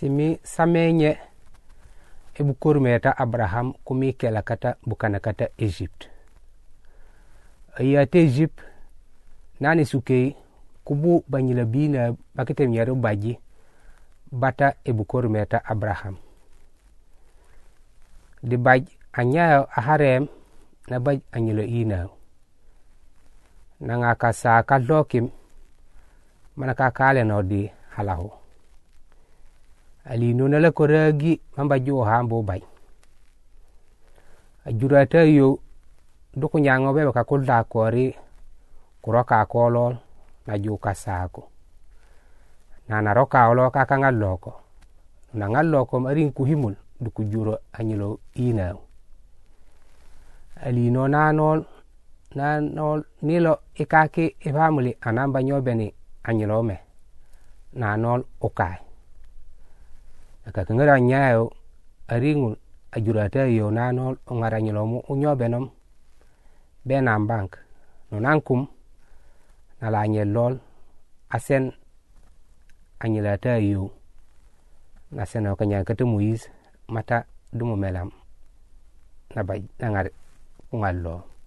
simi samenye ebukurmeta Abraham kumikela kata bukana kata Egypt. Iyate Egypt nani sukei kubu banyilabina bakete miyaro baji bata ebukurmeta Abraham. Di baji anyayo aharem na baji anyilo inayo. Nangaka saa kalokim manakakale na odi halaho. Ali nunala koragi mamba jo hambo bai. Ajurata yo dukunyango be bakakola kori kuroka kolol na jo kasako. Na naroka oloka kangaloko. Nangaloko marin kuhimul dukujuro anyelo ina. Ali nonanol nanol nilo ikake evamuli anamba nyobeni anyelome. Nanol okai. Kakengera nyayo aringul ajurata yo nanol ongaranyelomu unyobenom benam bank nonankum nalanyelol asen anyelata yo nasena okanya ketemuis mata dumumelam nabai nangar ungallo.